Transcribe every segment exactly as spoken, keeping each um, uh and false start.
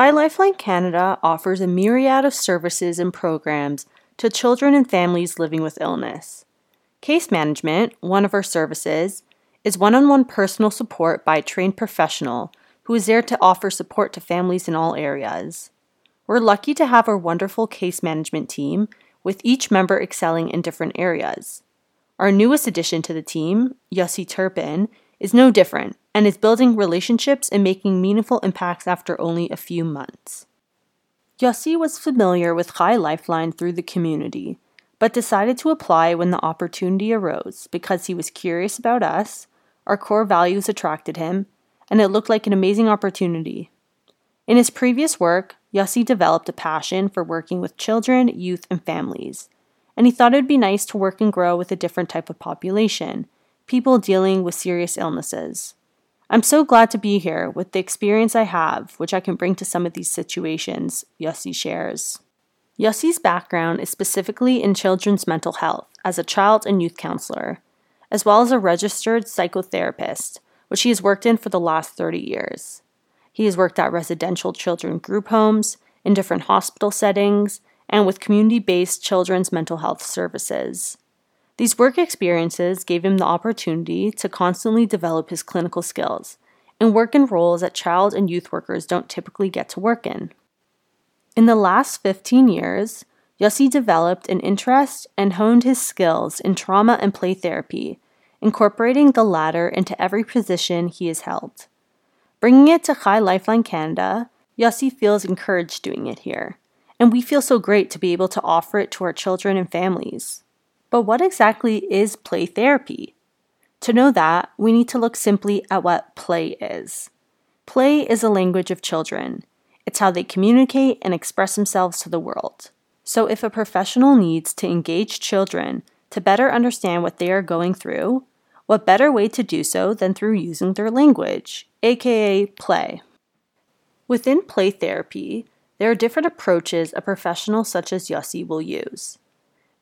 Chai Lifeline Canada offers a myriad of services and programs to children and families living with illness. Case management, one of our services, is one-on-one personal support by a trained professional who is there to offer support to families in all areas. We're lucky to have our wonderful case management team, with each member excelling in different areas. Our newest addition to the team, Yossi Turpin, is no different and is building relationships and making meaningful impacts after only a few months. Yossi was familiar with Chai Lifeline through the community, but decided to apply when the opportunity arose because he was curious about us, our core values attracted him, and it looked like an amazing opportunity. In his previous work, Yossi developed a passion for working with children, youth, and families, and he thought it would be nice to work and grow with a different type of population, people dealing with serious illnesses. I'm so glad to be here with the experience I have, which I can bring to some of these situations, Yossi shares. Yossi's background is specifically in children's mental health as a child and youth counselor, as well as a registered psychotherapist, which he has worked in for the last thirty years. He has worked at residential children group homes, in different hospital settings, and with community-based children's mental health services. These work experiences gave him the opportunity to constantly develop his clinical skills and work in roles that child and youth workers don't typically get to work in. In the last fifteen years, Yossi developed an interest and honed his skills in trauma and play therapy, incorporating the latter into every position he has held. Bringing it to Chai Lifeline Canada, Yossi feels encouraged doing it here, and we feel so great to be able to offer it to our children and families. But what exactly is play therapy? To know that, we need to look simply at what play is. Play is a language of children. It's how they communicate and express themselves to the world. So if a professional needs to engage children to better understand what they are going through, what better way to do so than through using their language, aka play. Within play therapy, there are different approaches a professional such as Yossi will use.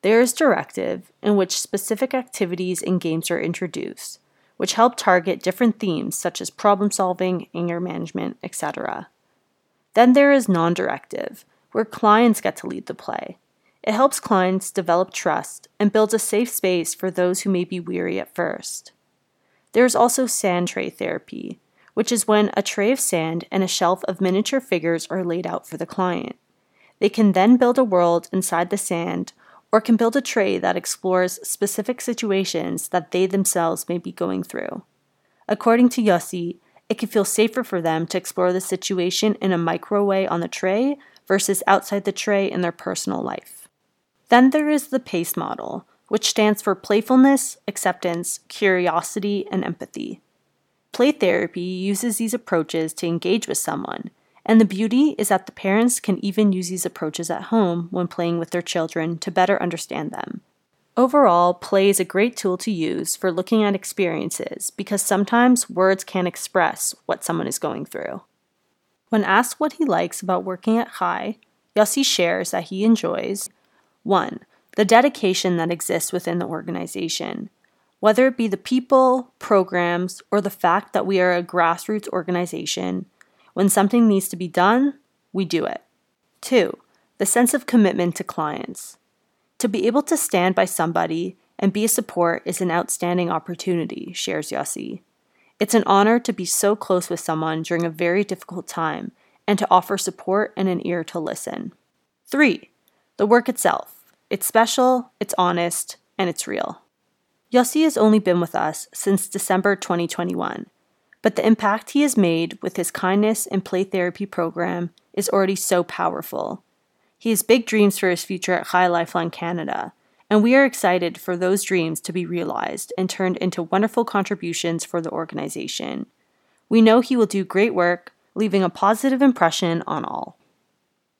There is directive, in which specific activities and games are introduced, which help target different themes such as problem solving, anger management, et cetera. Then there is non-directive, where clients get to lead the play. It helps clients develop trust and builds a safe space for those who may be weary at first. There is also sand tray therapy, which is when a tray of sand and a shelf of miniature figures are laid out for the client. They can then build a world inside the sand, or can build a tray that explores specific situations that they themselves may be going through. According to Yossi, it can feel safer for them to explore the situation in a micro way on the tray versus outside the tray in their personal life. Then there is the PACE model, which stands for playfulness, acceptance, curiosity, and empathy. Play therapy uses these approaches to engage with someone, and the beauty is that the parents can even use these approaches at home when playing with their children to better understand them. Overall, play is a great tool to use for looking at experiences because sometimes words can't express what someone is going through. When asked what he likes about working at Chai, Yossi shares that he enjoys one. The dedication that exists within the organization. Whether it be the people, programs, or the fact that we are a grassroots organization, when something needs to be done, we do it. two. The sense of commitment to clients. To be able to stand by somebody and be a support is an outstanding opportunity, shares Yossi. It's an honor to be so close with someone during a very difficult time and to offer support and an ear to listen. three. The work itself. It's special, it's honest, and it's real. Yossi has only been with us since December twenty twenty-one, but the impact he has made with his kindness and play therapy program is already so powerful. He has big dreams for his future at Chai Lifeline Canada, and we are excited for those dreams to be realized and turned into wonderful contributions for the organization. We know he will do great work, leaving a positive impression on all.